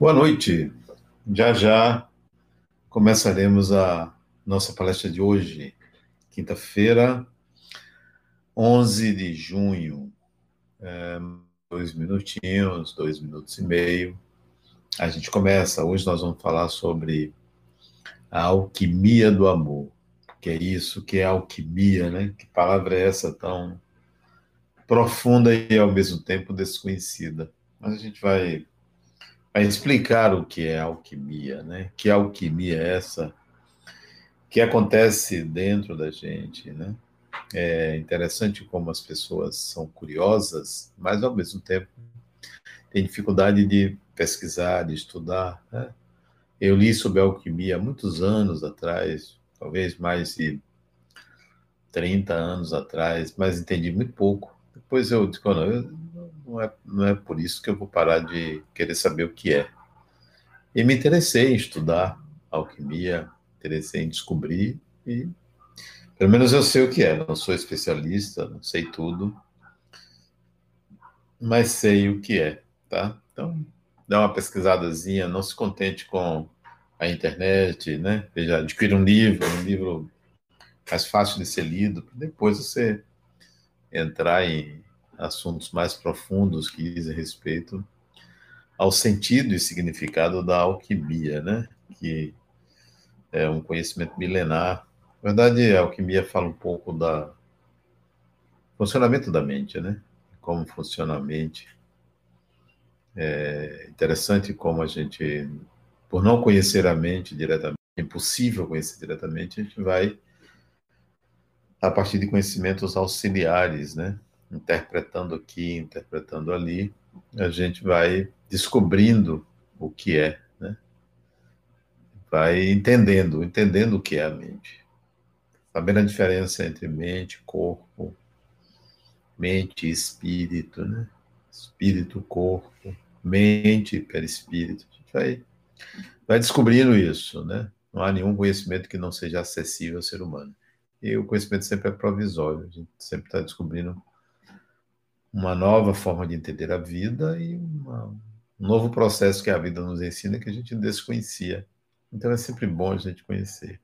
Boa noite. Já começaremos a nossa palestra de hoje, quinta-feira, 11 de junho. 2 minutos e meio. A gente começa. Hoje nós vamos falar sobre a alquimia do amor. Que é isso, que é alquimia, né? Que palavra é essa tão profunda e, ao mesmo tempo, desconhecida? Mas a gente vai explicar o que é alquimia, né? Que alquimia é essa que acontece dentro da gente, né? É interessante como as pessoas são curiosas, mas, ao mesmo tempo, têm dificuldade de pesquisar, de estudar, né? Eu li sobre alquimia há muitos anos atrás, talvez mais de 30 anos atrás, mas entendi muito pouco. Depois eu digo, não é por isso que eu vou parar de querer saber o que é. E me interessei em estudar alquimia, interessei em descobrir e... pelo menos eu sei o que é, não sou especialista, não sei tudo, mas sei o que é, tá? Então, dá uma pesquisadazinha, não se contente com a internet, né? Veja, adquira um livro mais fácil de ser lido, depois você entrar em assuntos mais profundos que dizem respeito ao sentido e significado da alquimia, né? Que é um conhecimento milenar. Na verdade, a alquimia fala um pouco do funcionamento da mente, né? Como funciona a mente. É interessante como a gente, por não conhecer a mente diretamente, é impossível conhecer diretamente, a gente vai, a partir de conhecimentos auxiliares, né? Interpretando aqui, interpretando ali, a gente vai descobrindo o que é, né? Vai entendendo o que é a mente. Sabendo a diferença entre mente, corpo, mente e espírito, né? Espírito, corpo, mente e perispírito. A gente vai descobrindo isso, né? Não há nenhum conhecimento que não seja acessível ao ser humano. E o conhecimento sempre é provisório, a gente sempre está descobrindo uma nova forma de entender a vida e um novo processo que a vida nos ensina que a gente desconhecia. Então é sempre bom a gente conhecer.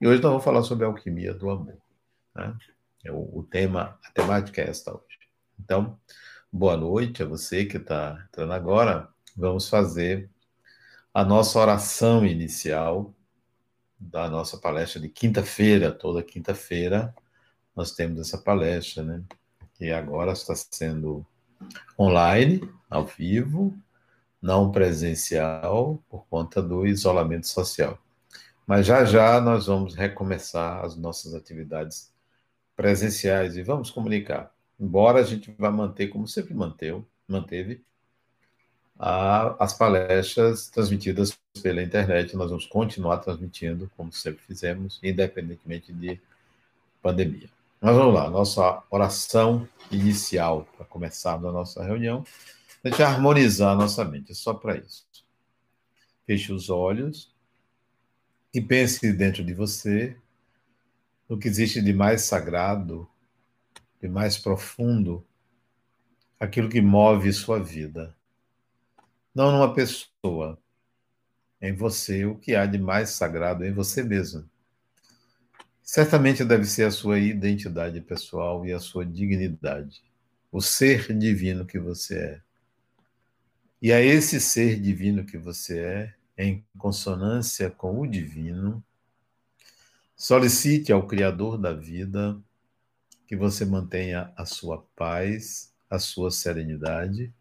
E hoje nós vamos falar sobre a alquimia do amor, né? A temática é esta hoje. Então, boa noite a você que está entrando agora. Vamos fazer a nossa oração inicial da nossa palestra de quinta-feira. Toda quinta-feira nós temos essa palestra, né? Que agora está sendo online, ao vivo, não presencial, por conta do isolamento social. Mas já nós vamos recomeçar as nossas atividades presenciais e vamos comunicar. Embora a gente vá manter, como sempre manteve, as palestras transmitidas pela internet, nós vamos continuar transmitindo, como sempre fizemos, independentemente de pandemia. Mas vamos lá, nossa oração inicial, para começar a nossa reunião, a gente harmonizar a nossa mente, é só para isso. Feche os olhos. E pense dentro de você no que existe de mais sagrado, de mais profundo, aquilo que move sua vida. Não numa pessoa, em você, o que há de mais sagrado em você mesmo. Certamente deve ser a sua identidade pessoal e a sua dignidade, o ser divino que você é. E a esse ser divino que você é, em consonância com o divino, solicite ao Criador da vida que você mantenha a sua paz, a sua serenidade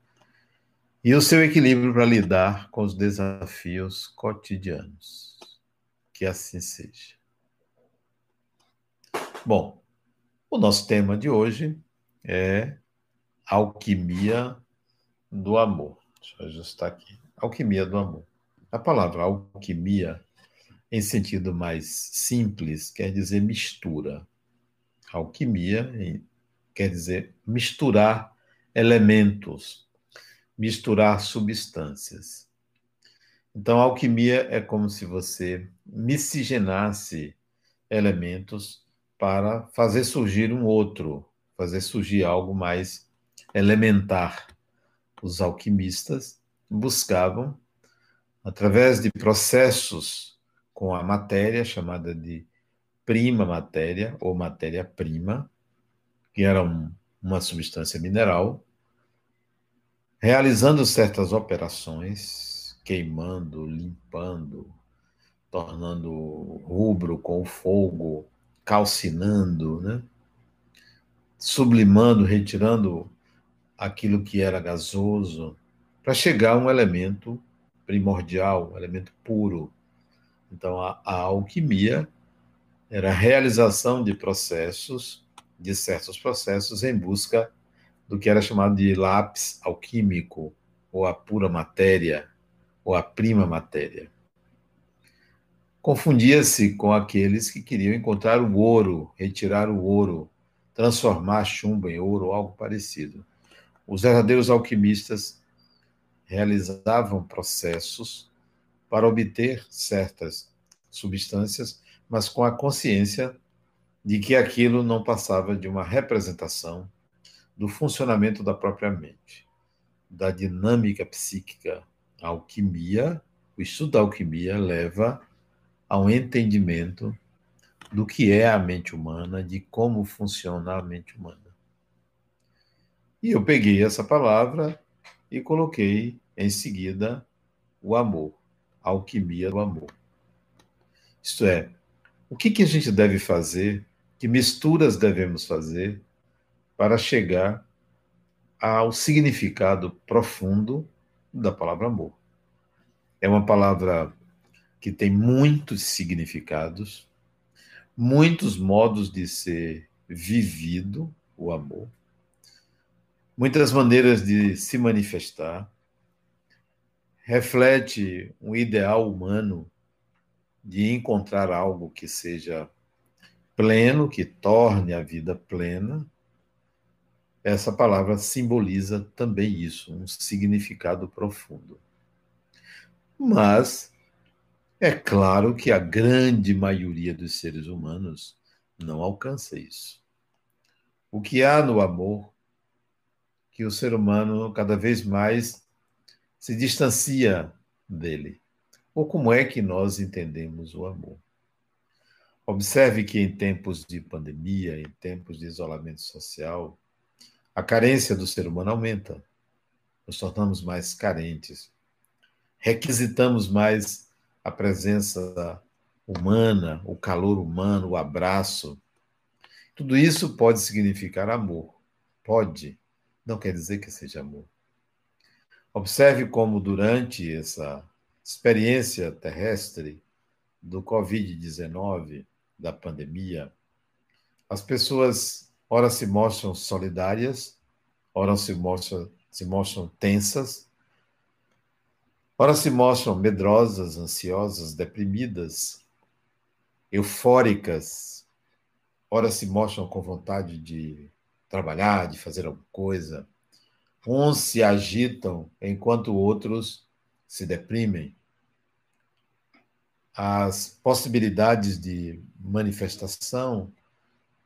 e o seu equilíbrio para lidar com os desafios cotidianos. Que assim seja. Bom, o nosso tema de hoje é alquimia do amor. Deixa eu ajustar aqui. Alquimia do amor. A palavra alquimia, em sentido mais simples, quer dizer mistura. Alquimia quer dizer misturar elementos, misturar substâncias. Então, alquimia é como se você miscigenasse elementos para fazer surgir um outro, fazer surgir algo mais elementar. Os alquimistas buscavam através de processos com a matéria, chamada de prima matéria ou matéria-prima, que era uma substância mineral, realizando certas operações, queimando, limpando, tornando rubro com o fogo, calcinando, né? Sublimando, retirando aquilo que era gasoso, para chegar a um elemento primordial, um elemento puro. Então, a alquimia era a realização de processos, de certos processos, em busca do que era chamado de lápis alquímico, ou a pura matéria, ou a prima matéria. Confundia-se com aqueles que queriam encontrar o ouro, retirar o ouro, transformar chumbo em ouro, ou algo parecido. Os verdadeiros alquimistas realizavam processos para obter certas substâncias, mas com a consciência de que aquilo não passava de uma representação do funcionamento da própria mente, da dinâmica psíquica. A alquimia, o estudo da alquimia, leva a um entendimento do que é a mente humana, de como funciona a mente humana. E eu peguei essa palavra e coloquei em seguida o amor, a alquimia do amor. Isto é, o que a gente deve fazer, que misturas devemos fazer para chegar ao significado profundo da palavra amor. É uma palavra que tem muitos significados, muitos modos de ser vivido, o amor, muitas maneiras de se manifestar, reflete um ideal humano de encontrar algo que seja pleno, que torne a vida plena. Essa palavra simboliza também isso, um significado profundo. Mas é claro que a grande maioria dos seres humanos não alcança isso. O que há no amor, que o ser humano cada vez mais se distancia dele. Ou como é que nós entendemos o amor? Observe que em tempos de pandemia, em tempos de isolamento social, a carência do ser humano aumenta. Nos tornamos mais carentes. Requisitamos mais a presença humana, o calor humano, o abraço. Tudo isso pode significar amor. Pode, não quer dizer que seja amor. Observe como durante essa experiência terrestre do Covid-19, da pandemia, as pessoas ora se mostram solidárias, ora se mostram tensas, ora se mostram medrosas, ansiosas, deprimidas, eufóricas, ora se mostram com vontade de trabalhar, de fazer alguma coisa. Uns se agitam, enquanto outros se deprimem. As possibilidades de manifestação,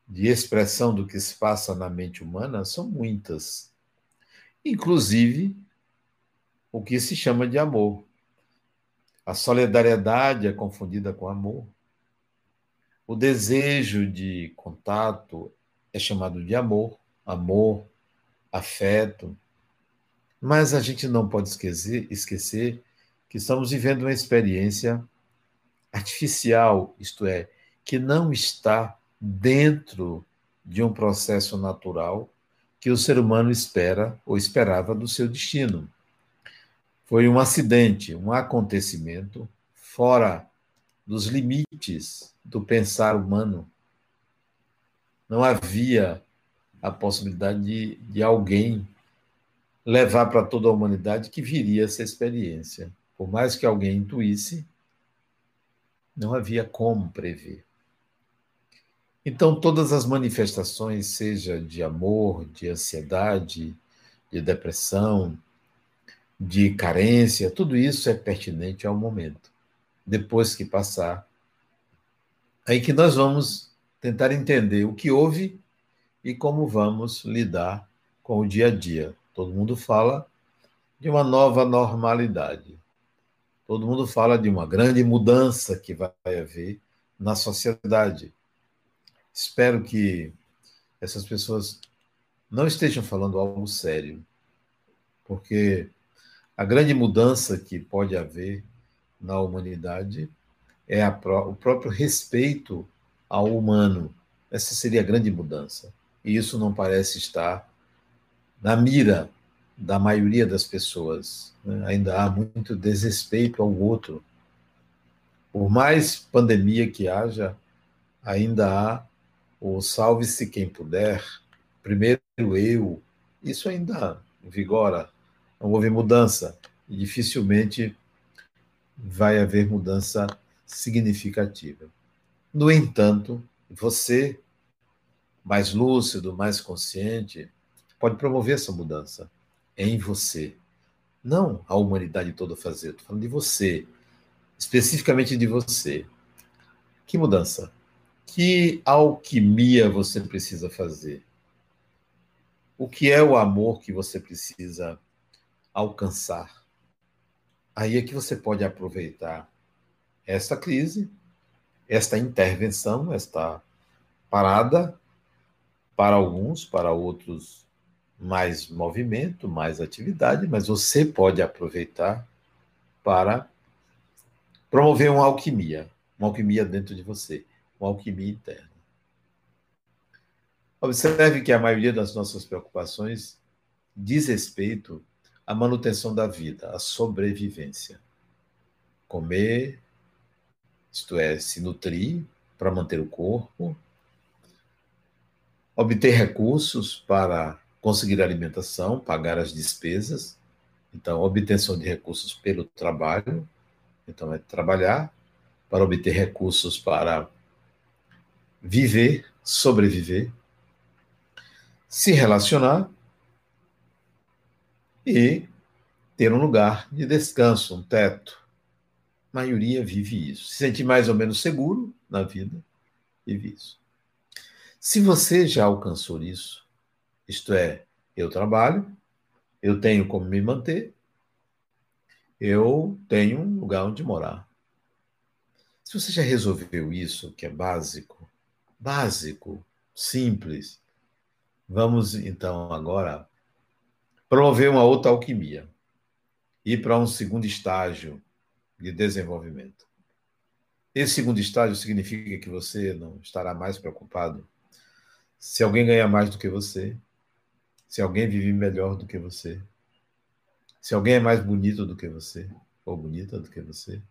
de expressão do que se passa na mente humana são muitas, inclusive o que se chama de amor. A solidariedade é confundida com amor. O desejo de contato é chamado de amor, amor, afeto. Mas a gente não pode esquecer que estamos vivendo uma experiência artificial, isto é, que não está dentro de um processo natural que o ser humano espera ou esperava do seu destino. Foi um acidente, um acontecimento fora dos limites do pensar humano. Não havia a possibilidade de alguém levar para toda a humanidade que viria essa experiência. Por mais que alguém intuísse, não havia como prever. Então, todas as manifestações, seja de amor, de ansiedade, de depressão, de carência, tudo isso é pertinente ao momento, depois que passar. Aí que nós vamos tentar entender o que houve e como vamos lidar com o dia a dia. Todo mundo fala de uma nova normalidade. Todo mundo fala de uma grande mudança que vai haver na sociedade. Espero que essas pessoas não estejam falando algo sério, porque a grande mudança que pode haver na humanidade é o próprio respeito ao humano. Essa seria a grande mudança. E isso não parece estar na mira da maioria das pessoas, né? Ainda há muito desrespeito ao outro. Por mais pandemia que haja, ainda há o salve-se quem puder, primeiro eu. Isso ainda vigora. Não houve mudança. E dificilmente vai haver mudança significativa. No entanto, você, mais lúcido, mais consciente, pode promover essa mudança em você. Não a humanidade toda fazer, estou falando de você, especificamente de você. Que mudança? Que alquimia você precisa fazer? O que é o amor que você precisa alcançar? Aí é que você pode aproveitar esta crise, esta intervenção, esta parada, para alguns, para outros, mais movimento, mais atividade, mas você pode aproveitar para promover uma alquimia dentro de você, uma alquimia interna. Observe que a maioria das nossas preocupações diz respeito à manutenção da vida, à sobrevivência. Comer, isto é, se nutrir para manter o corpo, obter recursos para conseguir alimentação, pagar as despesas, então obtenção de recursos pelo trabalho, então é trabalhar para obter recursos para viver, sobreviver, se relacionar e ter um lugar de descanso, um teto. A maioria vive isso. Se sente mais ou menos seguro na vida, vive isso. Se você já alcançou isso, isto é, eu trabalho, eu tenho como me manter, eu tenho um lugar onde morar. Se você já resolveu isso, que é básico, básico, simples, vamos então agora promover uma outra alquimia, ir para um segundo estágio de desenvolvimento. Esse segundo estágio significa que você não estará mais preocupado se alguém ganha mais do que você, se alguém vive melhor do que você, se alguém é mais bonito do que você, ou bonita do que você,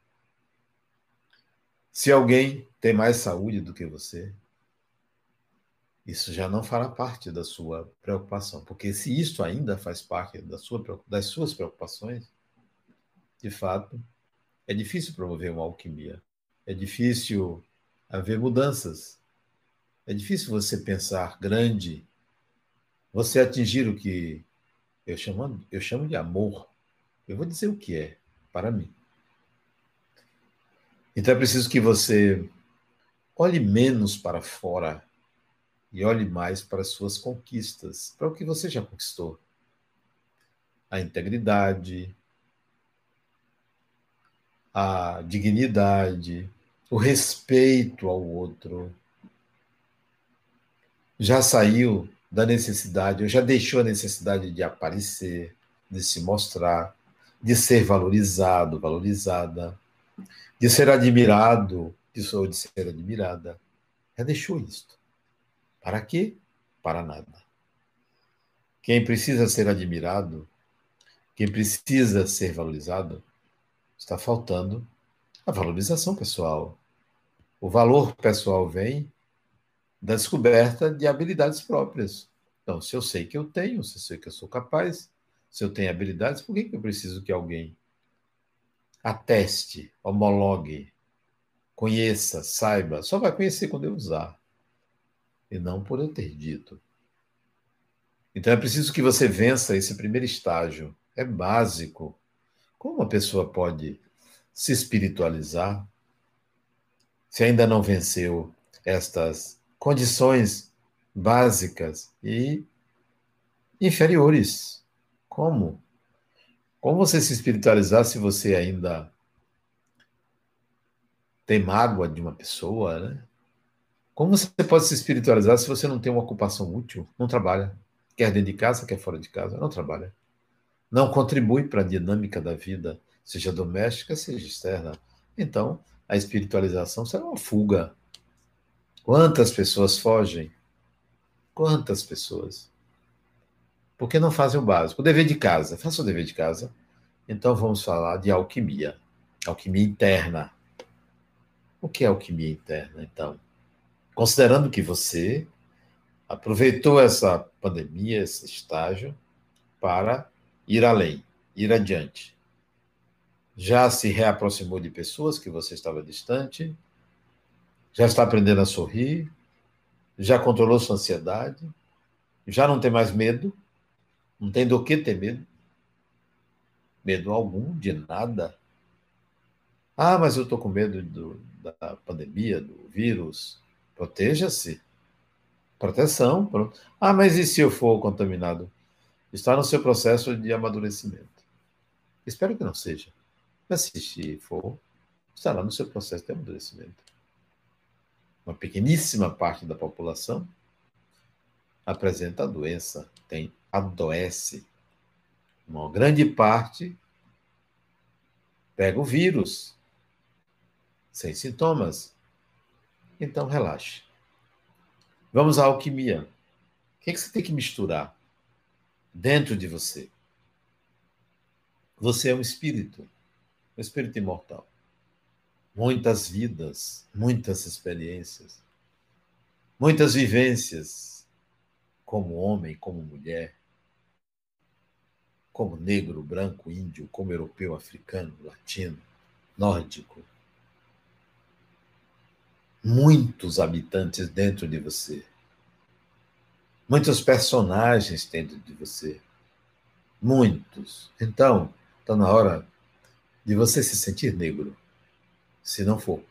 se alguém tem mais saúde do que você, isso já não fará parte da sua preocupação, porque se isso ainda faz parte das suas preocupações, de fato, é difícil promover uma alquimia, é difícil haver mudanças, é difícil você pensar grande, você atingir o que eu chamo de amor. Eu vou dizer o que é para mim. Então é preciso que você olhe menos para fora e olhe mais para as suas conquistas, para o que você já conquistou. A integridade, a dignidade, o respeito ao outro. Já saiu da necessidade, ou já deixou a necessidade de aparecer, de se mostrar, de ser valorizado, valorizada, de ser admirado, ou de ser admirada. Já deixou isto. Para quê? Para nada. Quem precisa ser admirado, quem precisa ser valorizado, está faltando a valorização pessoal. O valor pessoal vem da descoberta de habilidades próprias. Então, se eu sei que eu tenho, se eu sei que eu sou capaz, se eu tenho habilidades, por que eu preciso que alguém ateste, homologue, conheça, saiba? Só vai conhecer quando eu usar, e não por eu ter dito. Então, é preciso que você vença esse primeiro estágio. É básico. Como uma pessoa pode se espiritualizar se ainda não venceu estas condições básicas e inferiores? Como? Como você se espiritualizar se você ainda tem mágoa de uma pessoa, né? Como você pode se espiritualizar se você não tem uma ocupação útil? Não trabalha. Quer dentro de casa, quer fora de casa, não trabalha. Não contribui para a dinâmica da vida, seja doméstica, seja externa. Então, a espiritualização será uma fuga. Quantas pessoas fogem? Quantas pessoas? Porque não fazem o básico. O dever de casa. Faça o dever de casa. Então, vamos falar de alquimia. Alquimia interna. O que é alquimia interna, então? Considerando que você aproveitou essa pandemia, esse estágio, para ir além, ir adiante. Já se reaproximou de pessoas que você estava distante, já está aprendendo a sorrir, já controlou sua ansiedade, já não tem mais medo, não tem do que ter medo. Medo algum, de nada. Ah, mas eu estou com medo da pandemia, do vírus. Proteja-se. Proteção. Pronto. Ah, mas e se eu for contaminado? Está no seu processo de amadurecimento. Espero que não seja. Mas se for, estará no seu processo de amadurecimento. Uma pequeníssima parte da população apresenta a doença, adoece. Uma grande parte pega o vírus, sem sintomas. Então, relaxe. Vamos à alquimia. O que você tem que misturar dentro de você? Você é um espírito imortal. Muitas vidas, muitas experiências, muitas vivências, como homem, como mulher, como negro, branco, índio, como europeu, africano, latino, nórdico. Muitos habitantes dentro de você. Muitos personagens dentro de você. Muitos. Então, está na hora de você se sentir negro. Se não for,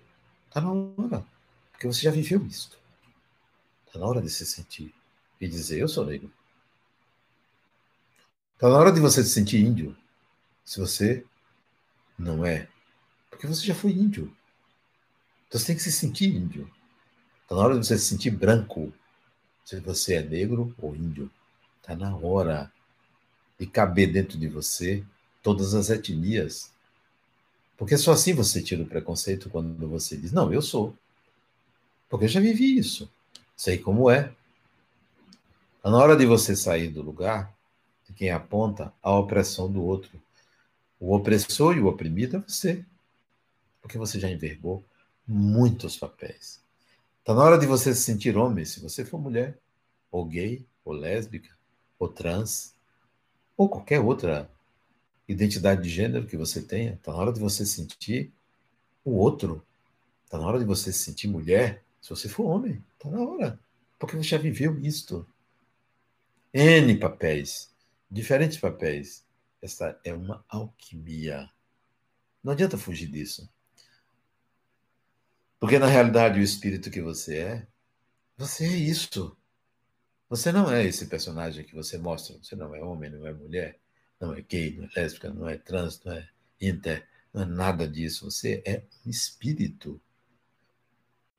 está na hora, porque você já viveu isso. Está na hora de se sentir e dizer, eu sou negro. Está na hora de você se sentir índio, se você não é, porque você já foi índio. Então você tem que se sentir índio. Está na hora de você se sentir branco, se você é negro ou índio. Está na hora de caber dentro de você todas as etnias. Porque só assim você tira o preconceito quando você diz, não, eu sou. Porque eu já vivi isso. Sei como é. Está na hora de você sair do lugar de quem aponta a opressão do outro. O opressor e o oprimido é você. Porque você já envergou muitos papéis. Está na hora de você se sentir homem, se você for mulher, ou gay, ou lésbica, ou trans, ou qualquer outra identidade de gênero que você tenha. Está na hora de você sentir o outro. Está na hora de você se sentir mulher. Se você for homem, está na hora. Porque você já viveu isto. N papéis. Diferentes papéis. Esta é uma alquimia. Não adianta fugir disso. Porque, na realidade, o espírito que você é isso. Você não é esse personagem que você mostra. Você não é homem, não é mulher. Não é gay, não é lésbica, não é trans, não é inter, não é nada disso. Você é um espírito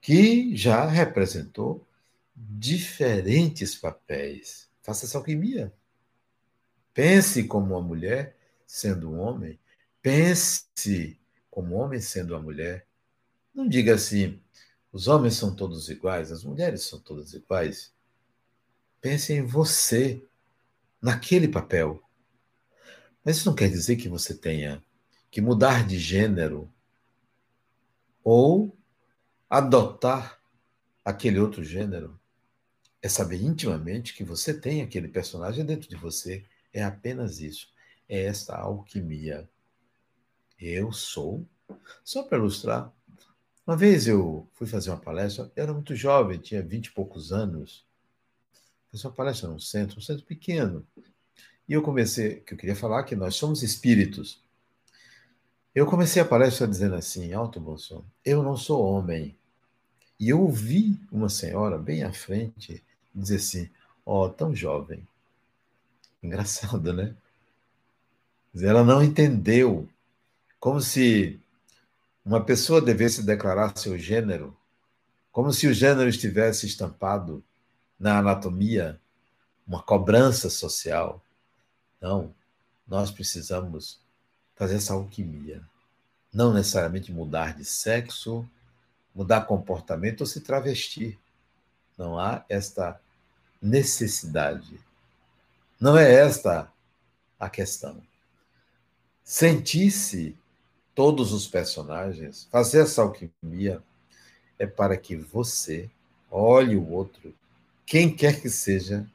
que já representou diferentes papéis. Faça essa alquimia. Pense como uma mulher sendo um homem. Pense como um homem sendo uma mulher. Não diga assim, os homens são todos iguais, as mulheres são todas iguais. Pense em você, naquele papel. Mas isso não quer dizer que você tenha que mudar de gênero ou adotar aquele outro gênero. É saber intimamente que você tem aquele personagem dentro de você. É apenas isso. É esta alquimia. Eu sou. Só para ilustrar, uma vez eu fui fazer uma palestra, eu era muito jovem, tinha 20 e poucos anos. Fiz uma palestra num centro, pequeno. E eu comecei, que eu queria falar que nós somos espíritos. Eu comecei a palestra dizendo assim, alto bom som, eu não sou homem. E eu ouvi uma senhora bem à frente dizer assim, tão jovem. Engraçado, né? Ela não entendeu. Como se Uma pessoa devesse declarar seu gênero, como se o gênero estivesse estampado na anatomia, uma cobrança social. Não, nós precisamos fazer essa alquimia. Não necessariamente mudar de sexo, mudar comportamento ou se travestir. Não há esta necessidade. Não é esta a questão. Sentir-se todos os personagens, fazer essa alquimia é para que você olhe o outro, quem quer que seja,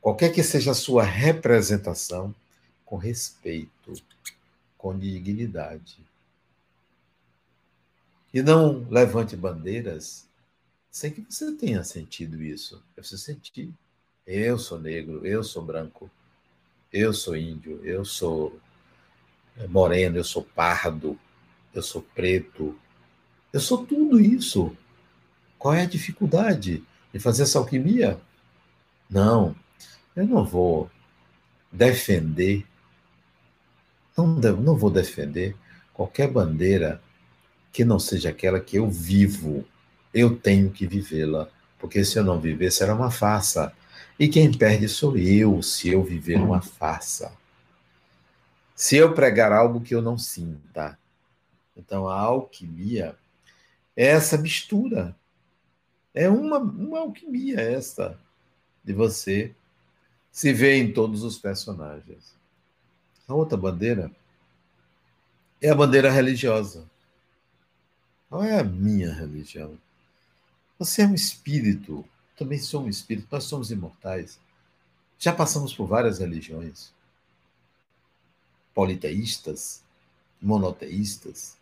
qualquer que seja a sua representação, com respeito, com dignidade. E não levante bandeiras sem que você tenha sentido isso. É preciso sentir. Eu sou negro, eu sou branco, eu sou índio, eu sou moreno, eu sou pardo, eu sou preto, eu sou tudo isso. Qual é a dificuldade de fazer essa alquimia? Não, eu não vou defender, não vou defender qualquer bandeira que não seja aquela que eu vivo. Eu tenho que vivê-la, porque se eu não viver, será uma farsa. E quem perde sou eu, se eu viver uma farsa. Se eu pregar algo que eu não sinta. Então, a alquimia é essa mistura. É uma alquimia esta, de você se ver em todos os personagens. A outra bandeira é a bandeira religiosa. Qual é a minha religião? Você é um espírito. Também sou um espírito, nós somos imortais. Já passamos por várias religiões. Politeístas, monoteístas,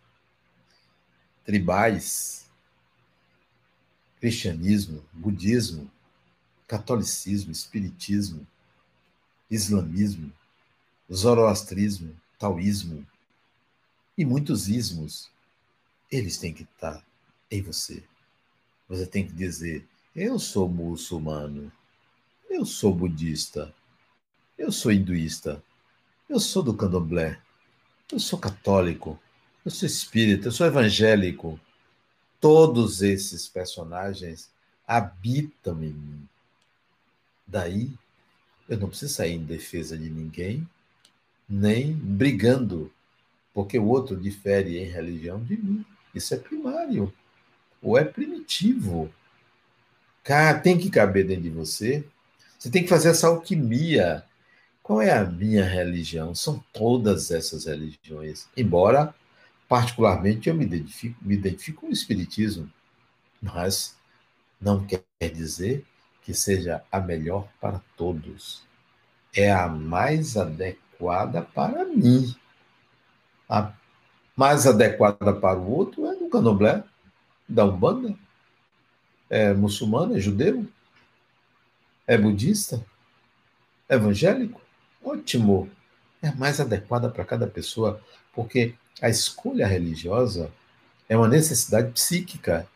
tribais, cristianismo, budismo, catolicismo, espiritismo, islamismo, zoroastrismo, taoísmo e muitos ismos. Eles têm que estar em você. Você tem que dizer: eu sou muçulmano, eu sou budista, eu sou hinduísta, eu sou do candomblé, eu sou católico, eu sou espírita, eu sou evangélico. Todos esses personagens habitam em mim. Daí, eu não preciso sair em defesa de ninguém, nem brigando, porque o outro difere em religião de mim. Isso é primário, ou é primitivo. Tem que caber dentro de você. Você tem que fazer essa alquimia. Qual é a minha religião? São todas essas religiões. Embora, particularmente, eu me identifico com o espiritismo. Mas não quer dizer que seja a melhor para todos. É a mais adequada para mim. A mais adequada para o outro é do candomblé, da Umbanda. É muçulmano, é judeu, é budista, é evangélico? Ótimo! É a mais adequada para cada pessoa, porque a escolha religiosa é uma necessidade psíquica,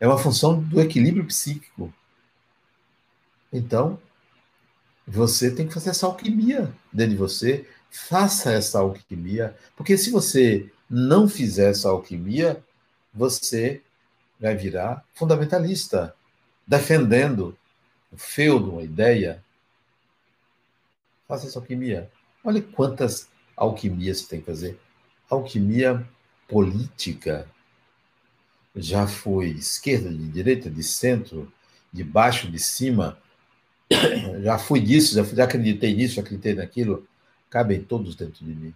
é uma função do equilíbrio psíquico. Então, você tem que fazer essa alquimia dentro de você, faça essa alquimia, porque se você não fizer essa alquimia, você vai virar fundamentalista, defendendo o feudo, uma ideia. Faça essa alquimia. Olha quantas alquimias você tem que fazer. Alquimia política. Já foi esquerda, de direita, de centro, de baixo, de cima. Já fui disso, já acreditei nisso, já acreditei naquilo. Cabem todos dentro de mim.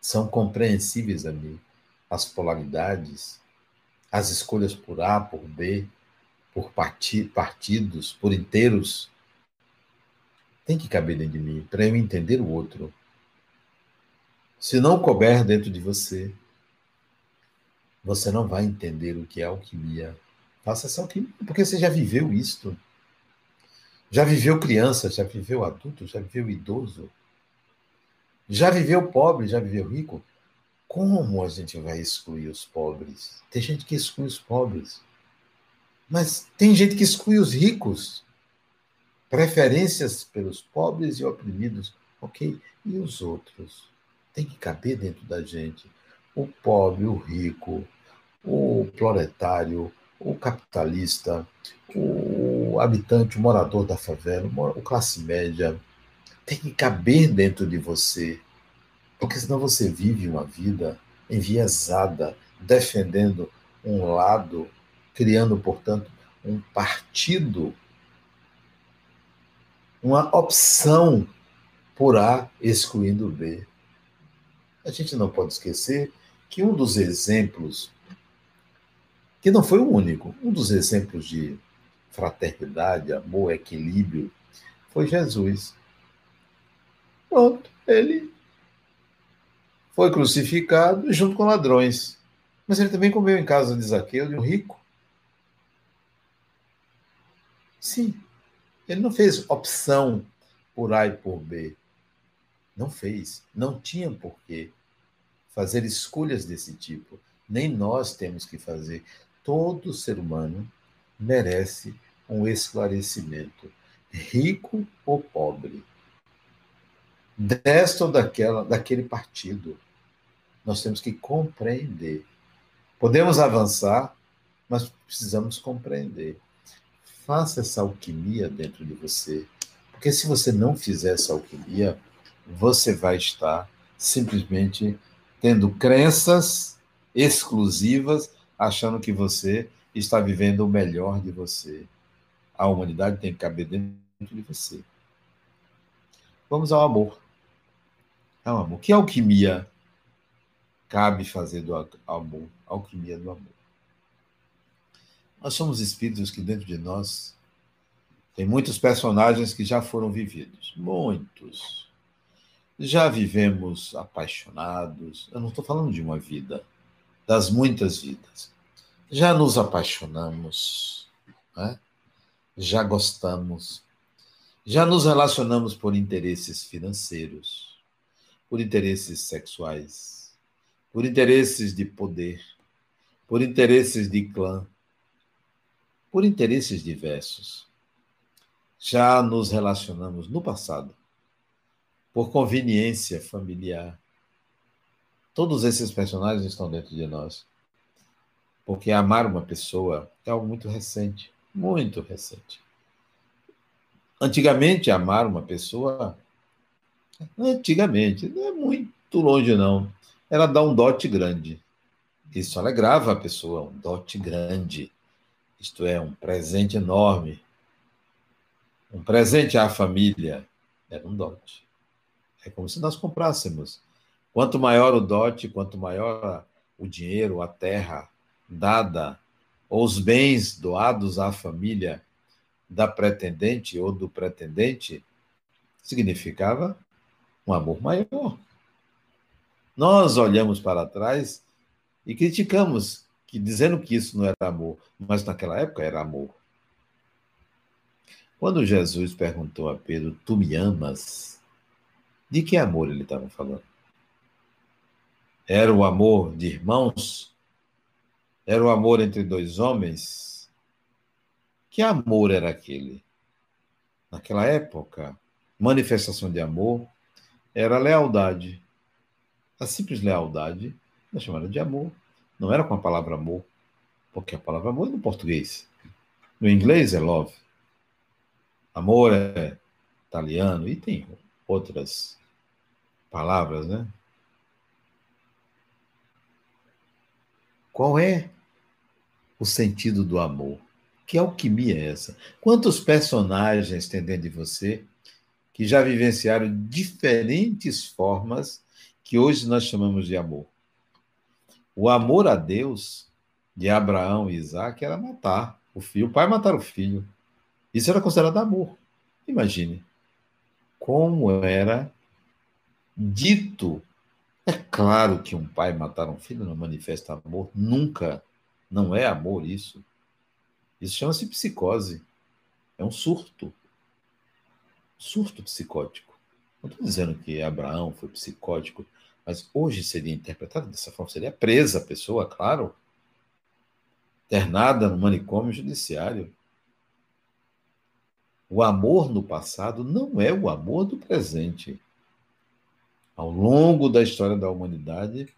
São compreensíveis a mim. As polaridades, as escolhas por A, por B, por partidos, por inteiros, tem que caber dentro de mim, para eu entender o outro. Se não couber dentro de você, você não vai entender o que é alquimia. Faça essa alquimia, porque você já viveu isto. Já viveu criança, já viveu adulto, já viveu idoso. Já viveu pobre, já viveu rico. Como a gente vai excluir os pobres? Tem gente que exclui os pobres. Mas tem gente que exclui os ricos. Preferências pelos pobres e oprimidos. Ok. E os outros? Tem que caber dentro da gente. o pobre, o rico, o proletário, o capitalista, o habitante, o morador da favela, o classe média, tem que caber dentro de você, porque senão você vive uma vida enviesada, defendendo um lado, criando, portanto, um partido, uma opção por A, excluindo B. A gente não pode esquecer que um dos exemplos, que não foi o único, um dos exemplos de fraternidade, amor, equilíbrio, foi Jesus. Pronto, ele foi crucificado junto com ladrões. Mas ele também comeu em casa de Zaqueu, de um rico. Sim, ele não fez opção por A e por B. Não fez, não tinha por quê fazer escolhas desse tipo. Nem nós temos que fazer. Todo ser humano merece um esclarecimento, rico ou pobre, desta ou daquele partido. Nós temos que compreender. Podemos avançar, mas precisamos compreender. Faça essa alquimia dentro de você, porque se você não fizer essa alquimia, você vai estar simplesmente tendo crenças exclusivas, achando que você está vivendo o melhor de você. A humanidade tem que caber dentro de você. Vamos ao amor. Ao amor. Que alquimia cabe fazer do amor? Alquimia do amor. Nós somos espíritos que dentro de nós tem muitos personagens que já foram vividos. Muitos. Já vivemos apaixonados, eu não estou falando de uma vida, das muitas vidas. Já nos apaixonamos, né? Já gostamos, já nos relacionamos por interesses financeiros, por interesses sexuais, por interesses de poder, por interesses de clã, por interesses diversos. Já nos relacionamos no passado, por conveniência familiar. Todos esses personagens estão dentro de nós. Porque amar uma pessoa é algo muito recente. Muito recente. Antigamente, amar uma pessoa... Antigamente, não é muito longe, não. Era dar um dote grande. Isso alegrava a pessoa, um dote grande. Isto é, um presente enorme. Um presente à família. Era um dote. É como se nós comprássemos. Quanto maior o dote, quanto maior o dinheiro, a terra dada, ou os bens doados à família da pretendente ou do pretendente, significava um amor maior. Nós olhamos para trás e criticamos, dizendo que isso não era amor, mas naquela época era amor. Quando Jesus perguntou a Pedro, "Tu me amas?", de que amor ele estava falando? Era o amor de irmãos? Era o amor entre dois homens? Que amor era aquele? Naquela época, manifestação de amor era lealdade. A simples lealdade era chamada de amor. Não era com a palavra amor, porque a palavra amor é no português. No inglês é love. Amor é italiano e tem outras palavras, né? Qual é o sentido do amor? Que alquimia é essa? Quantos personagens tem dentro de você que já vivenciaram diferentes formas que hoje nós chamamos de amor? O amor a Deus de Abraão e Isaac era matar o filho, o pai matar o filho. Isso era considerado amor. Imagine. Como era dito, é claro que um pai matar um filho não manifesta amor, nunca, não é amor isso. Isso chama-se psicose, é um surto psicótico. Não estou dizendo que Abraão foi psicótico, mas hoje seria interpretado dessa forma, seria presa a pessoa, claro, internada no manicômio judiciário. O amor no passado não é o amor do presente. Ao longo da história da humanidade,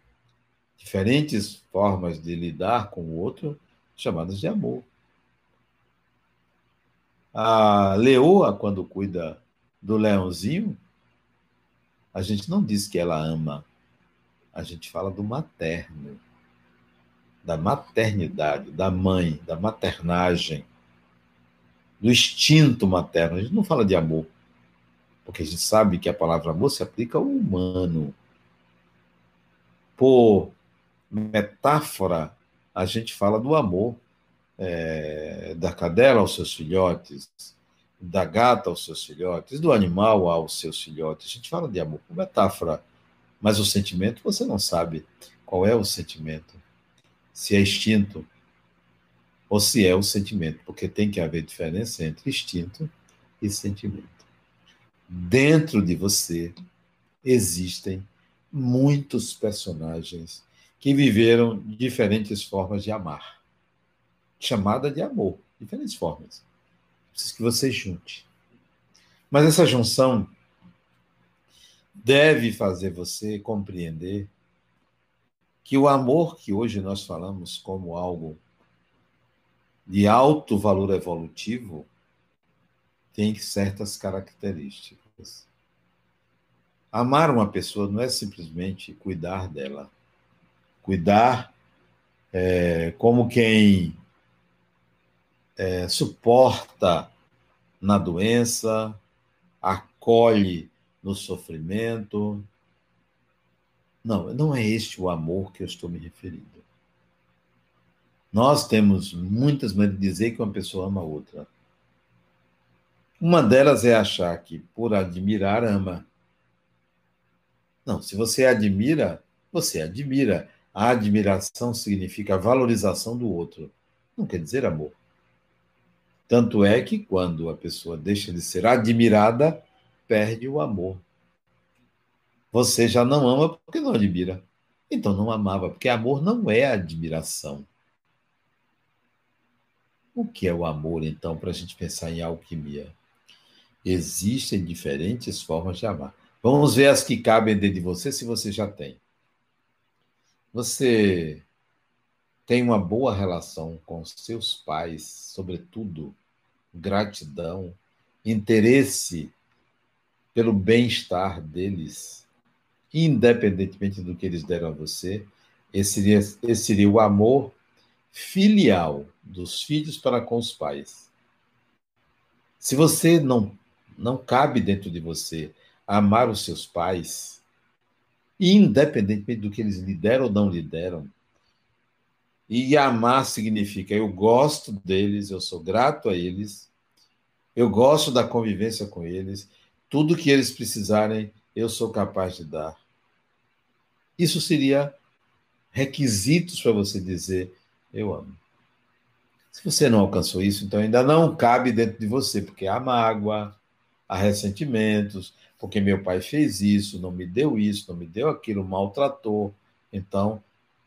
diferentes formas de lidar com o outro, chamadas de amor. A leoa, quando cuida do leãozinho, a gente não diz que ela ama, a gente fala do materno, da maternidade, da mãe, da maternagem, do instinto materno. A gente não fala de amor, porque a gente sabe que a palavra amor se aplica ao humano. Por metáfora, a gente fala do amor da cadela aos seus filhotes, da gata aos seus filhotes, do animal aos seus filhotes. A gente fala de amor por metáfora, mas o sentimento, você não sabe qual é o sentimento, se é instinto ou se é o sentimento, porque tem que haver diferença entre instinto e sentimento. Dentro de você existem muitos personagens que viveram diferentes formas de amar, chamada de amor, diferentes formas. Preciso que você junte. Mas essa junção deve fazer você compreender que o amor que hoje nós falamos como algo de alto valor evolutivo tem certas características. Amar uma pessoa não é simplesmente cuidar dela. Cuidar é como quem suporta na doença, acolhe no sofrimento. Não, não é este o amor que eu estou me referindo. Nós temos muitas maneiras de dizer que uma pessoa ama a outra. Uma delas é achar que, por admirar, ama. Não, se você admira, você admira. A admiração significa valorização do outro. Não quer dizer amor. Tanto é que quando a pessoa deixa de ser admirada, perde o amor. Você já não ama porque não admira. Então não amava, porque amor não é admiração. O que é o amor, então, para a gente pensar em alquimia? Existem diferentes formas de amar. Vamos ver as que cabem dentro de você, se você já tem. Você tem uma boa relação com seus pais, sobretudo gratidão, interesse pelo bem-estar deles, independentemente do que eles deram a você. Esse seria o amor filial dos filhos para com os pais. Se você não cabe dentro de você amar os seus pais, independentemente do que eles lhe deram ou não lhe deram, e amar significa eu gosto deles, eu sou grato a eles, eu gosto da convivência com eles, tudo que eles precisarem eu sou capaz de dar. Isso seria requisitos para você dizer eu amo. Se você não alcançou isso, então ainda não cabe dentro de você, porque há mágoa, há ressentimentos, porque meu pai fez isso, não me deu aquilo, maltratou. Então,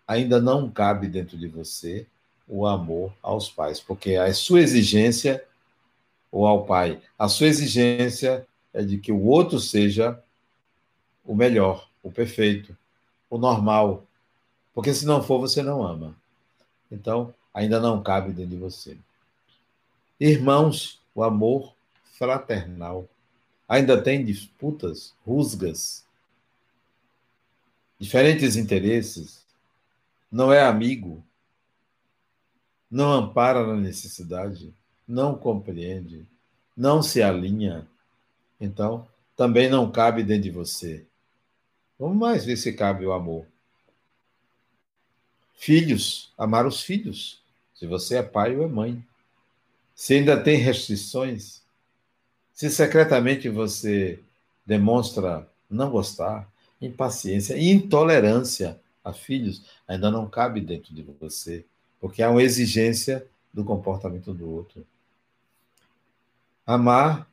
ainda não cabe dentro de você o amor aos pais, porque a sua exigência, ou ao pai, a sua exigência é de que o outro seja o melhor, o perfeito, o normal, porque se não for, você não ama. Então, ainda não cabe dentro de você. Irmãos, o amor fraternal. Ainda tem disputas, rusgas, diferentes interesses, não é amigo, não ampara na necessidade, não compreende, não se alinha. Então, também não cabe dentro de você. Vamos mais ver se cabe o amor. Filhos, amar os filhos, se você é pai ou é mãe. Se ainda tem restrições, se secretamente você demonstra não gostar, impaciência, intolerância a filhos, ainda não cabe dentro de você, porque há uma exigência do comportamento do outro. Amar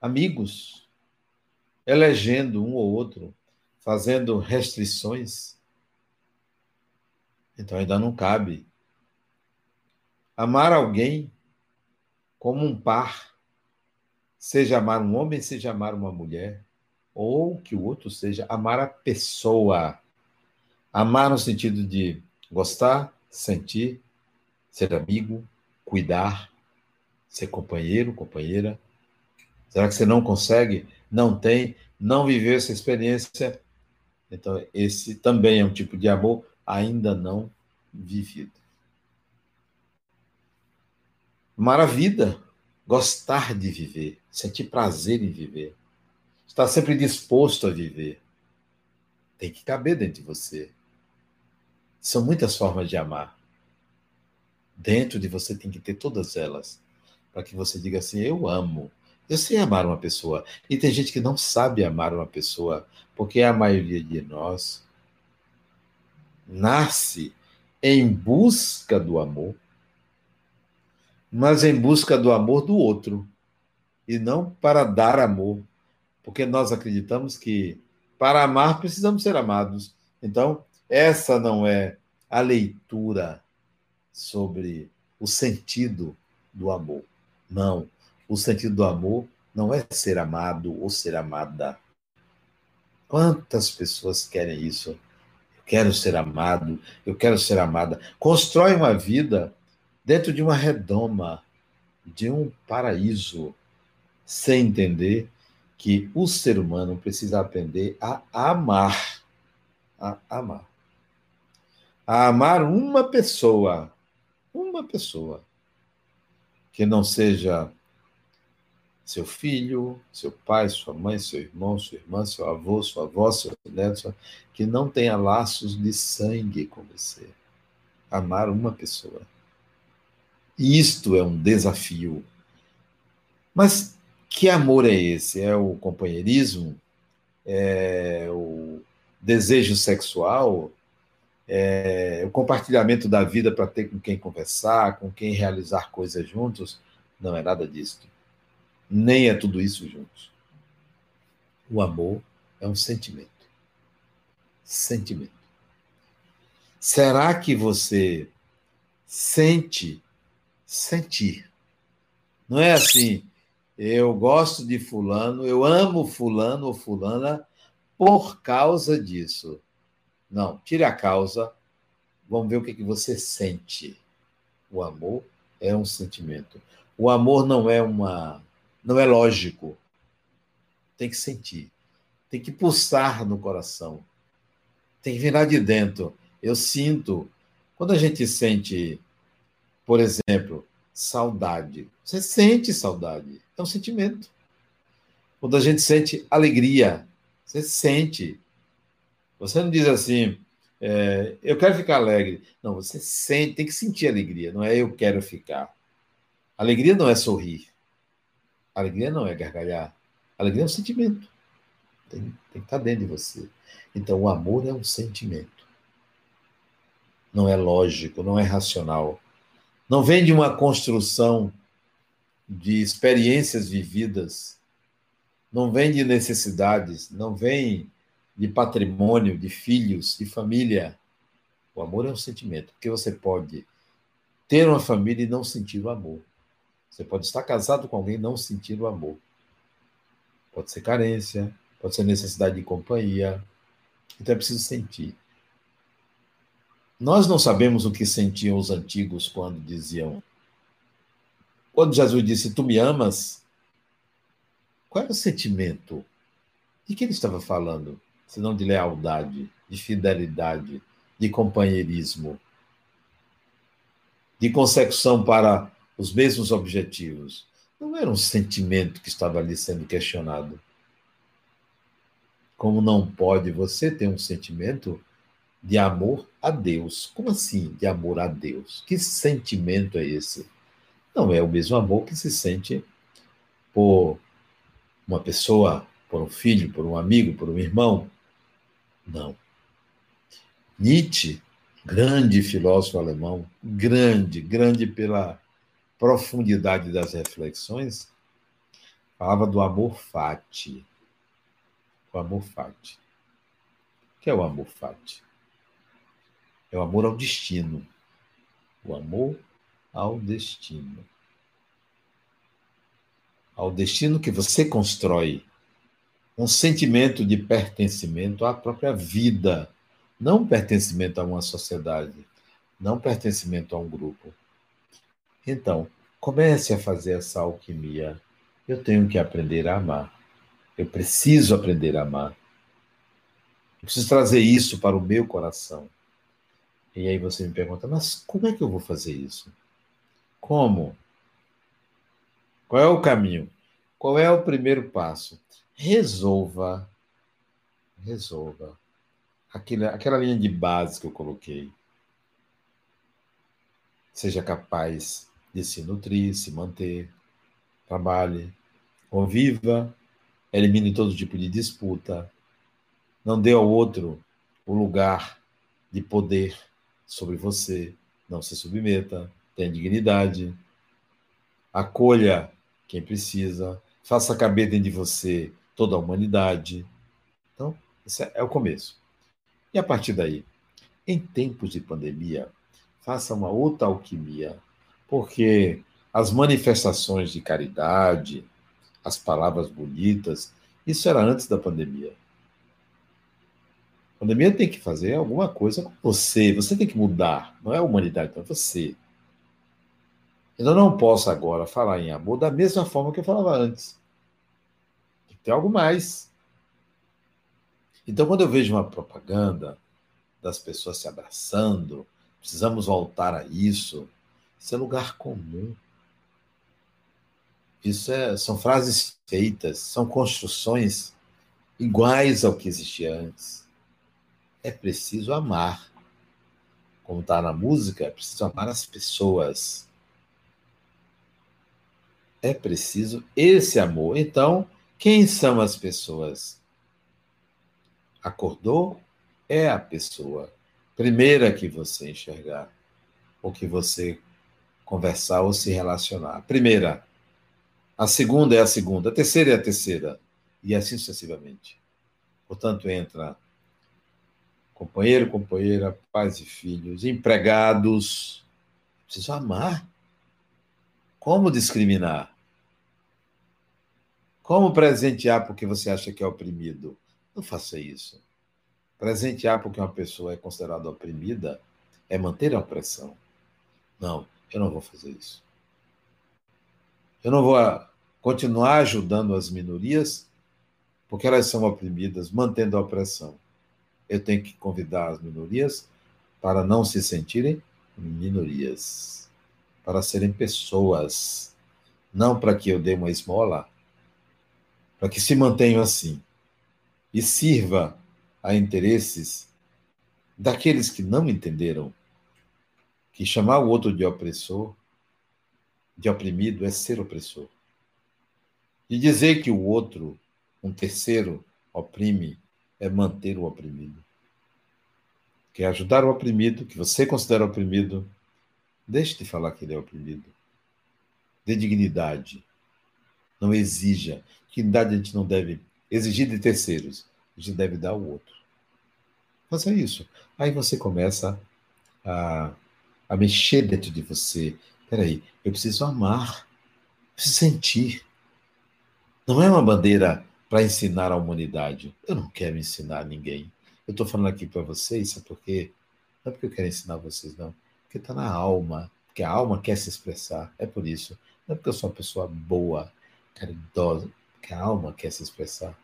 amigos, elegendo um ou outro, fazendo restrições, então ainda não cabe. Amar alguém como um par, seja amar um homem, seja amar uma mulher, ou que o outro seja amar a pessoa. Amar no sentido de gostar, sentir, ser amigo, cuidar, ser companheiro, companheira. Será que você não consegue, não tem, não viveu essa experiência? Então, esse também é um tipo de amor ainda não vivido. Amar a vida, gostar de viver, sentir prazer em viver, estar sempre disposto a viver. Tem que caber dentro de você. São muitas formas de amar. Dentro de você tem que ter todas elas, para que você diga assim, eu amo. Eu sei amar uma pessoa. E tem gente que não sabe amar uma pessoa, porque a maioria de nós nasce em busca do amor, mas em busca do amor do outro, e não para dar amor, porque nós acreditamos que para amar precisamos ser amados. Então, essa não é a leitura sobre o sentido do amor. Não. O sentido do amor não é ser amado ou ser amada. Quantas pessoas querem isso? Eu quero ser amado, eu quero ser amada. Constrói uma vida dentro de uma redoma, de um paraíso, sem entender que o ser humano precisa aprender a amar. A amar. A amar uma pessoa. Uma pessoa. Que não seja seu filho, seu pai, sua mãe, seu irmão, sua irmã, seu avô, sua avó, seu neto, que não tenha laços de sangue com você. Amar uma pessoa. Isto é um desafio. Mas que amor é esse? É o companheirismo? É o desejo sexual? É o compartilhamento da vida para ter com quem conversar, com quem realizar coisas juntos? Não é nada disso. Nem é tudo isso juntos. O amor é um sentimento. Sentimento. Será que você sente sentir? Não é assim, eu gosto de fulano, eu amo fulano ou fulana por causa disso. Não, tire a causa, vamos ver o que você sente. O amor é um sentimento. O amor não é lógico. Tem que sentir. Tem que pulsar no coração. Tem que virar de dentro. Eu sinto. Quando a gente sente, por exemplo, saudade. Você sente saudade. É um sentimento. Quando a gente sente alegria. Você sente. Você não diz assim, eu quero ficar alegre. Não, você sente. Tem que sentir alegria. Não é eu quero ficar. Alegria não é sorrir. Alegria não é gargalhar. Alegria é um sentimento. Tem que estar dentro de você. Então, o amor é um sentimento. Não é lógico, não é racional. Não vem de uma construção de experiências vividas. Não vem de necessidades. Não vem de patrimônio, de filhos, de família. O amor é um sentimento. Porque você pode ter uma família e não sentir o amor. Você pode estar casado com alguém e não sentir o amor. Pode ser carência, pode ser necessidade de companhia. Então é preciso sentir. Nós não sabemos o que sentiam os antigos quando diziam... Quando Jesus disse, tu me amas, qual era o sentimento? De que ele estava falando? Se não de lealdade, de fidelidade, de companheirismo, de consecução para os mesmos objetivos. Não era um sentimento que estava ali sendo questionado. Como não pode você ter um sentimento de amor a Deus? Como assim de amor a Deus? Que sentimento é esse? Não é o mesmo amor que se sente por uma pessoa, por um filho, por um amigo, por um irmão. Não. Nietzsche, grande filósofo alemão, grande pela profundidade das reflexões, falava do amor fati. O amor fati. O que é o amor fati? É o amor ao destino. O amor ao destino. Ao destino que você constrói. Um sentimento de pertencimento à própria vida, não pertencimento a uma sociedade, não pertencimento a um grupo. Então, comece a fazer essa alquimia. Eu tenho que aprender a amar. Eu preciso aprender a amar. Eu preciso trazer isso para o meu coração. E aí você me pergunta, mas como é que eu vou fazer isso? Como? Qual é o caminho? Qual é o primeiro passo? Resolva. Aquela linha de base que eu coloquei. Seja capaz de se nutrir, se manter, trabalhe, conviva, elimine todo tipo de disputa, não dê ao outro o lugar de poder sobre você, não se submeta, tenha dignidade, acolha quem precisa, faça caber dentro de você toda a humanidade. Então, esse é o começo. E a partir daí, em tempos de pandemia, faça uma outra alquimia, porque as manifestações de caridade, as palavras bonitas, isso era antes da pandemia. A pandemia tem que fazer alguma coisa com você, você tem que mudar, não é a humanidade, então é você. Eu não posso agora falar em amor da mesma forma que eu falava antes. Tem que ter algo mais. Então, quando eu vejo uma propaganda das pessoas se abraçando, precisamos voltar a isso. Isso é lugar comum. Isso são frases feitas, são construções iguais ao que existia antes. É preciso amar. Como está na música, é preciso amar as pessoas. É preciso esse amor. Então, quem são as pessoas? Acordou? É a pessoa primeira que você enxergar, ou que você conversar ou se relacionar. A primeira. A segunda é a segunda. A terceira é a terceira. E assim sucessivamente. Portanto, entra companheiro, companheira, pais e filhos, empregados. Preciso amar. Como discriminar? Como presentear porque você acha que é oprimido? Não faça isso. Presentear porque uma pessoa é considerada oprimida é manter a opressão. Não, eu não vou fazer isso. Eu não vou continuar ajudando as minorias porque elas são oprimidas, mantendo a opressão. Eu tenho que convidar as minorias para não se sentirem minorias, para serem pessoas, não para que eu dê uma esmola, para que se mantenham assim e sirva a interesses daqueles que não entenderam que chamar o outro de opressor, de oprimido, é ser opressor. E dizer que o outro, um terceiro, oprime, é manter o oprimido. Quer ajudar o oprimido, que você considera oprimido, deixe de falar que ele é oprimido. Dê dignidade. Não exija. Dignidade a gente não deve exigir de terceiros. A gente deve dar ao outro. Faça isso. Aí você começa a mexer dentro de você. Peraí, eu preciso amar, preciso sentir. Não é uma bandeira para ensinar a humanidade. Eu não quero ensinar ninguém. Eu estou falando aqui para vocês, sabe por quê? Não é porque eu quero ensinar vocês, não. Porque está na alma, porque a alma quer se expressar, é por isso. Não é porque eu sou uma pessoa boa, caridosa, porque a alma quer se expressar.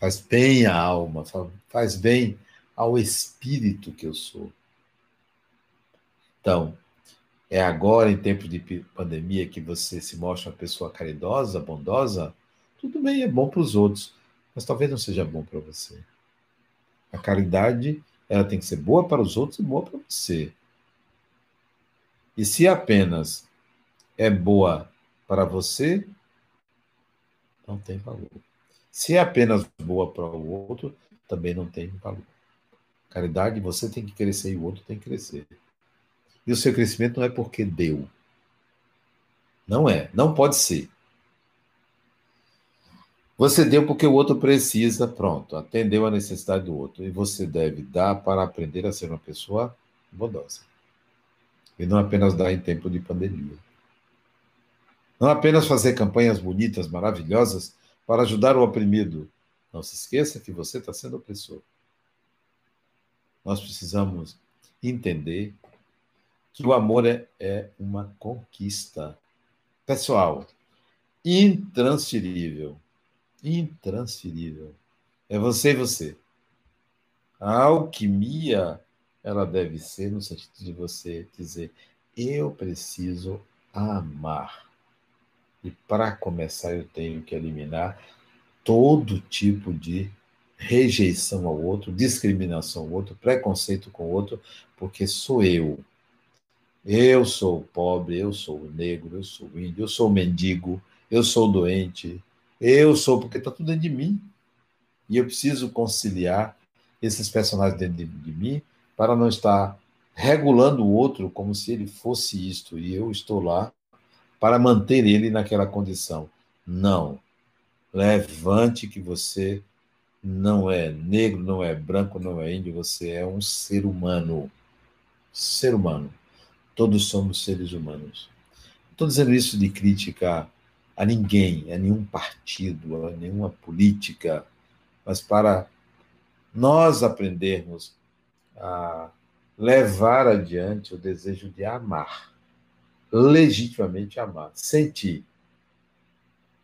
Faz bem à alma, faz bem ao espírito que eu sou. Então, é agora, em tempos de pandemia, que você se mostra uma pessoa caridosa, bondosa, tudo bem, é bom para os outros, mas talvez não seja bom para você. A caridade, ela tem que ser boa para os outros e boa para você. E se apenas é boa para você, não tem valor. Se é apenas boa para o outro, também não tem valor. Caridade, você tem que crescer e o outro tem que crescer. E o seu crescimento não é porque deu. Não é, não pode ser. Você deu porque o outro precisa, pronto, atendeu a necessidade do outro. E você deve dar para aprender a ser uma pessoa bondosa. E não apenas dar em tempo de pandemia. Não apenas fazer campanhas bonitas, maravilhosas, para ajudar o oprimido. Não se esqueça que você está sendo opressor. Nós precisamos entender que o amor é uma conquista pessoal, intransferível. Intransferível. É você e você. A alquimia, ela deve ser no sentido de você dizer, eu preciso amar. E para começar, eu tenho que eliminar todo tipo de rejeição ao outro, discriminação ao outro, preconceito com o outro, porque sou eu. Eu sou pobre, eu sou negro, eu sou índio, eu sou mendigo, eu sou doente, eu sou, porque está tudo dentro de mim. E eu preciso conciliar esses personagens dentro de mim para não estar regulando o outro como se ele fosse isto, e eu estou lá para manter ele naquela condição. Não. Levante que você não é negro, não é branco, não é índio, você é um ser humano. Ser humano. Todos somos seres humanos. Não estou dizendo isso de crítica a ninguém, a nenhum partido, a nenhuma política, mas para nós aprendermos a levar adiante o desejo de amar, legitimamente amar, sentir.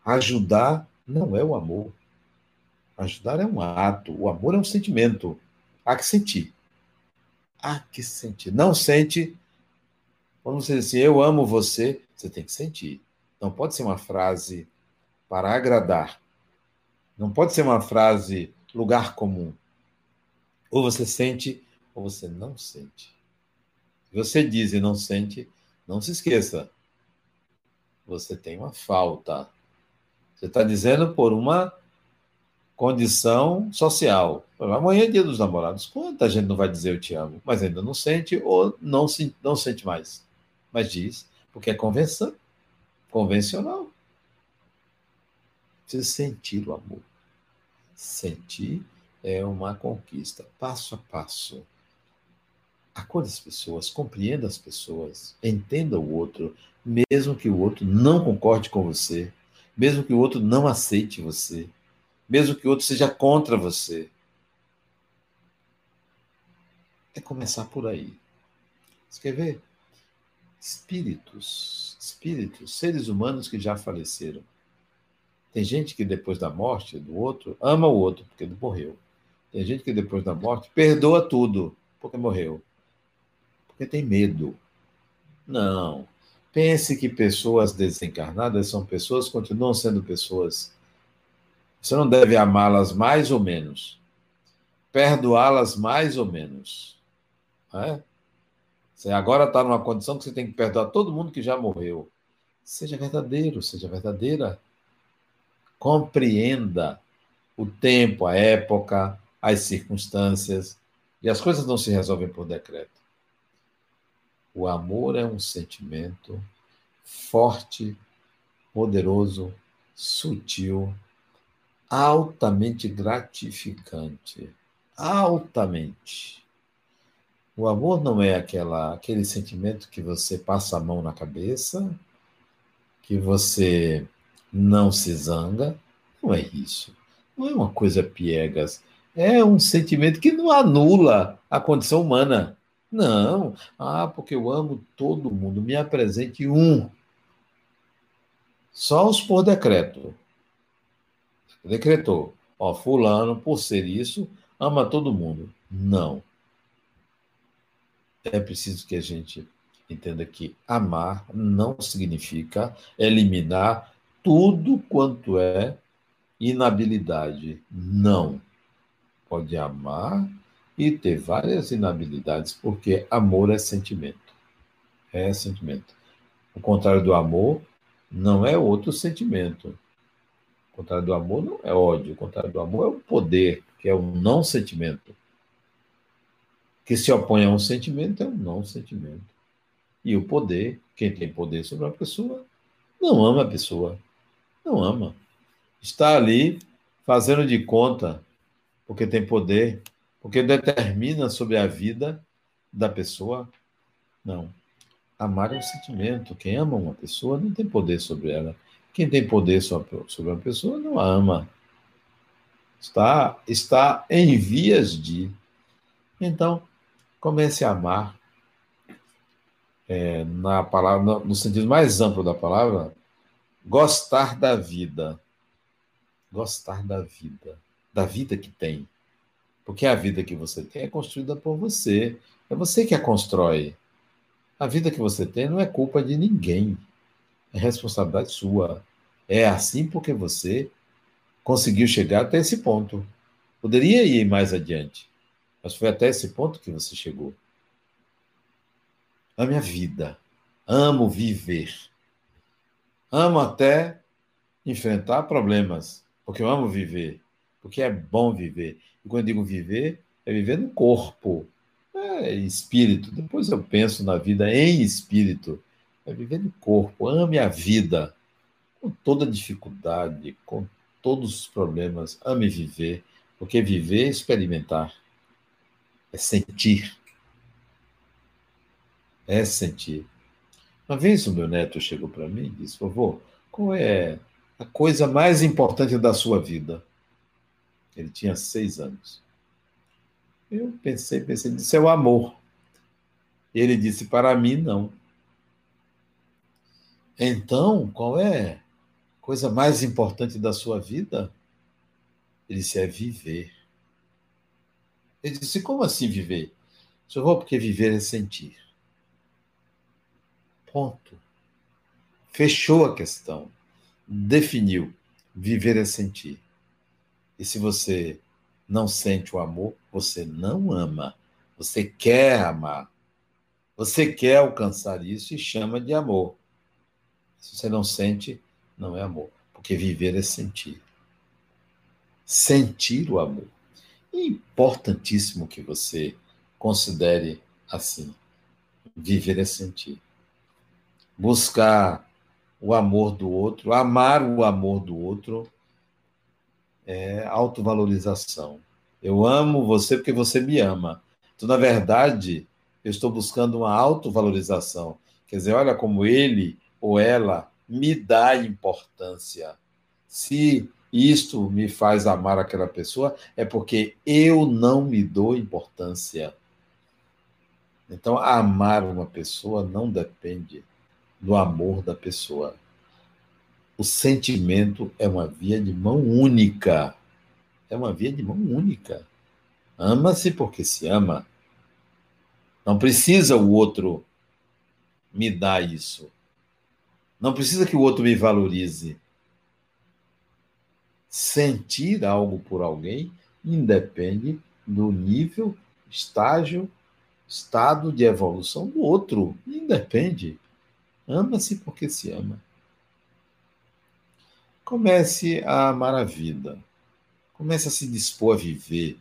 Ajudar não é o amor. Ajudar é um ato, o amor é um sentimento. Há que sentir. Há que sentir. Não sente, vamos dizer assim, eu amo você, você tem que sentir. Não pode ser uma frase para agradar. Não pode ser uma frase lugar comum. Ou você sente, ou você não sente. Se você diz e não sente, não se esqueça. Você tem uma falta. Você está dizendo por uma condição social. Amanhã é dia dos namorados. Quanta gente não vai dizer eu te amo, mas ainda não sente ou não sente mais. Mas diz, porque é convenção, convencional. Precisa sentir o amor. Sentir é uma conquista, passo a passo. Acolha as pessoas, compreenda as pessoas, entenda o outro, mesmo que o outro não concorde com você, mesmo que o outro não aceite você, mesmo que o outro seja contra você. É começar por aí. Você quer ver? Espíritos, seres humanos que já faleceram. Tem gente que depois da morte do outro, ama o outro porque ele morreu. Tem gente que depois da morte perdoa tudo porque morreu. Porque tem medo. Não. Pense que pessoas desencarnadas são pessoas, continuam sendo pessoas. Você não deve amá-las mais ou menos. Perdoá-las mais ou menos. É? Você agora está numa condição que você tem que perdoar todo mundo que já morreu. Seja verdadeiro, seja verdadeira. Compreenda o tempo, a época, as circunstâncias. E as coisas não se resolvem por decreto. O amor é um sentimento forte, poderoso, sutil, altamente gratificante. Altamente. O amor não é aquele sentimento que você passa a mão na cabeça, que você não se zanga, não é isso. Não é uma coisa piegas. É um sentimento que não anula a condição humana. Não. Porque eu amo todo mundo. Me apresente um. Só os por decreto. Decretou. Fulano, por ser isso, ama todo mundo. Não. É preciso que a gente entenda que amar não significa eliminar tudo quanto é inabilidade, não. Pode amar e ter várias inabilidades, porque amor é sentimento. É sentimento. O contrário do amor não é outro sentimento. O contrário do amor não é ódio. O contrário do amor é o poder, que é o não sentimento. Que se opõe a um sentimento é um não sentimento. E o poder, quem tem poder sobre uma pessoa, não ama a pessoa. Não ama. Está ali fazendo de conta, porque tem poder, porque determina sobre a vida da pessoa. Não. Amar é um sentimento. Quem ama uma pessoa não tem poder sobre ela. Quem tem poder sobre uma pessoa não a ama. Está em vias de. Então, Comece a amar, na palavra, no sentido mais amplo da palavra, gostar da vida. Gostar da vida que tem. Porque a vida que você tem é construída por você. É você que a constrói. A vida que você tem não é culpa de ninguém. É responsabilidade sua. É assim porque você conseguiu chegar até esse ponto. Poderia ir mais adiante, mas foi até esse ponto que você chegou. Ame a vida. Amo viver. Amo até enfrentar problemas, porque eu amo viver. Porque é bom viver. E quando eu digo viver, é viver no corpo, é espírito. Depois eu penso na vida em espírito. É viver no corpo. Ame a vida. Com toda dificuldade, com todos os problemas, ame viver. Porque viver é experimentar. É sentir. É sentir. Uma vez o meu neto chegou para mim e disse: vovô, qual é a coisa mais importante da sua vida? Ele tinha 6 anos. Eu pensei, disse: é o amor. Ele disse: para mim, não. Então, qual é a coisa mais importante da sua vida? Ele disse: é viver. Ele disse: como assim viver? Só vou porque viver é sentir. Ponto. Fechou a questão. Definiu. Viver é sentir. E se você não sente o amor, você não ama. Você quer amar. Você quer alcançar isso e chama de amor. Se você não sente, não é amor. Porque viver é sentir. Sentir o amor. E importantíssimo que você considere assim. Viver é sentir. Buscar o amor do outro, amar o amor do outro, é autovalorização. Eu amo você porque você me ama. Então, na verdade, eu estou buscando uma autovalorização. Quer dizer, olha como ele ou ela me dá importância. Se isto me faz amar aquela pessoa, é porque eu não me dou importância. Então, amar uma pessoa não depende do amor da pessoa. O sentimento é uma via de mão única. É uma via de mão única. Ama-se porque se ama. Não precisa o outro me dar isso. Não precisa que o outro me valorize. Sentir algo por alguém independe do nível, estágio, estado de evolução do outro. Independe. Ama-se porque se ama. Comece a amar a vida. Comece a se dispor a viver.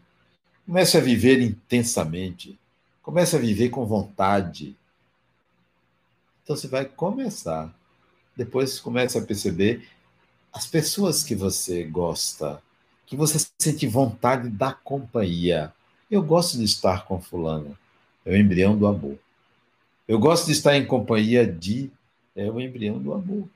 Comece a viver intensamente. Comece a viver com vontade. Então você vai começar. Depois comece a perceber as pessoas que você gosta, que você sente vontade da companhia. Eu gosto de estar com fulano. É o embrião do amor. Eu gosto de estar em companhia de... É o embrião do amor.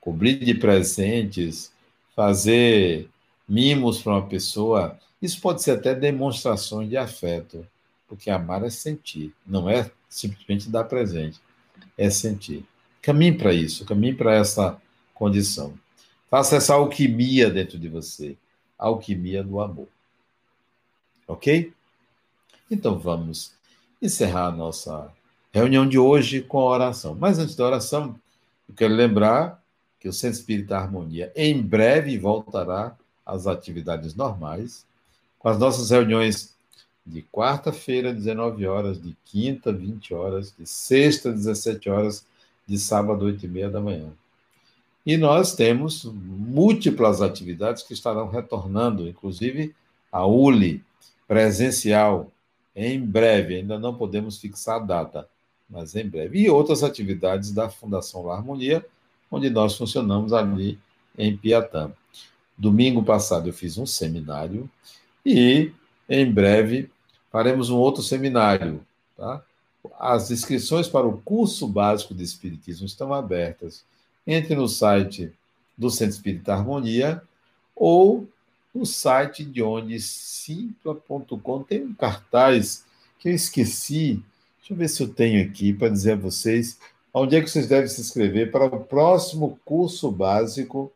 Cobrir de presentes, fazer mimos para uma pessoa, isso pode ser até demonstrações de afeto, porque amar é sentir, não é simplesmente dar presente, é sentir. Caminhe para isso, caminhe para essa condição. Faça essa alquimia dentro de você, a alquimia do amor. Ok? Então vamos encerrar a nossa reunião de hoje com a oração. Mas antes da oração, eu quero lembrar que o Centro Espírita Harmonia em breve voltará às atividades normais, com as nossas reuniões de quarta-feira, 19 horas, de quinta, 20 horas, de sexta, 17 horas, de sábado, 8h30 da manhã. E nós temos múltiplas atividades que estarão retornando, inclusive a ULE presencial, em breve, ainda não podemos fixar a data, mas em breve. E outras atividades da Fundação La Harmonia, onde nós funcionamos ali em Piatã. Domingo passado eu fiz um seminário e, em breve, faremos um outro seminário. Tá? As inscrições para o curso básico de Espiritismo estão abertas. Entre no site do Centro Espírita Harmonia ou no site de onde simpla.com tem um cartaz que eu esqueci. Deixa eu ver se eu tenho aqui para dizer a vocês onde é que vocês devem se inscrever para o próximo curso básico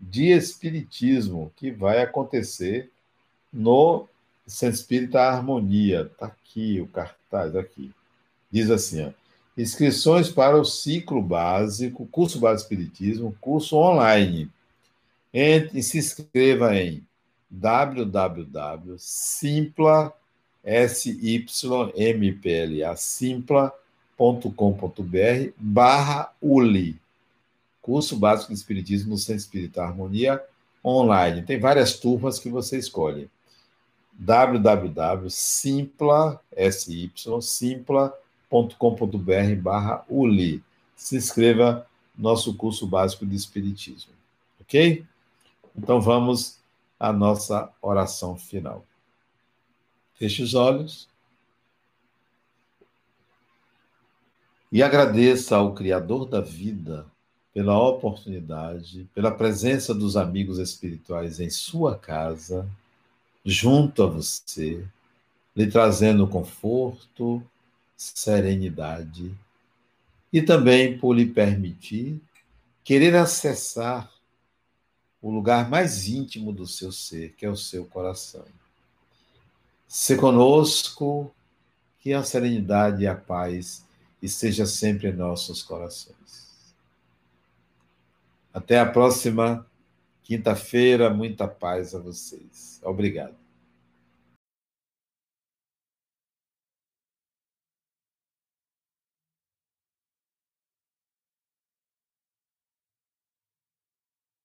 de Espiritismo, que vai acontecer no Centro Espírita Harmonia. Está aqui o cartaz, aqui. Diz assim, ó, inscrições para o ciclo básico, curso básico de Espiritismo, curso online. Entre, se inscreva em www.simpla.com.br/uli. Curso básico de Espiritismo no Centro Espírita Harmonia online. Tem várias turmas que você escolhe. www.simpla.com.br/uli. Se inscreva no nosso curso básico de Espiritismo. Ok? Então vamos à nossa oração final. Feche os olhos e agradeça ao Criador da vida pela oportunidade, pela presença dos amigos espirituais em sua casa, junto a você, lhe trazendo conforto, serenidade, e também por lhe permitir querer acessar o lugar mais íntimo do seu ser, que é o seu coração. Se conosco, que a serenidade e a paz esteja sempre em nossos corações. Até a próxima quinta-feira. Muita paz a vocês. Obrigado.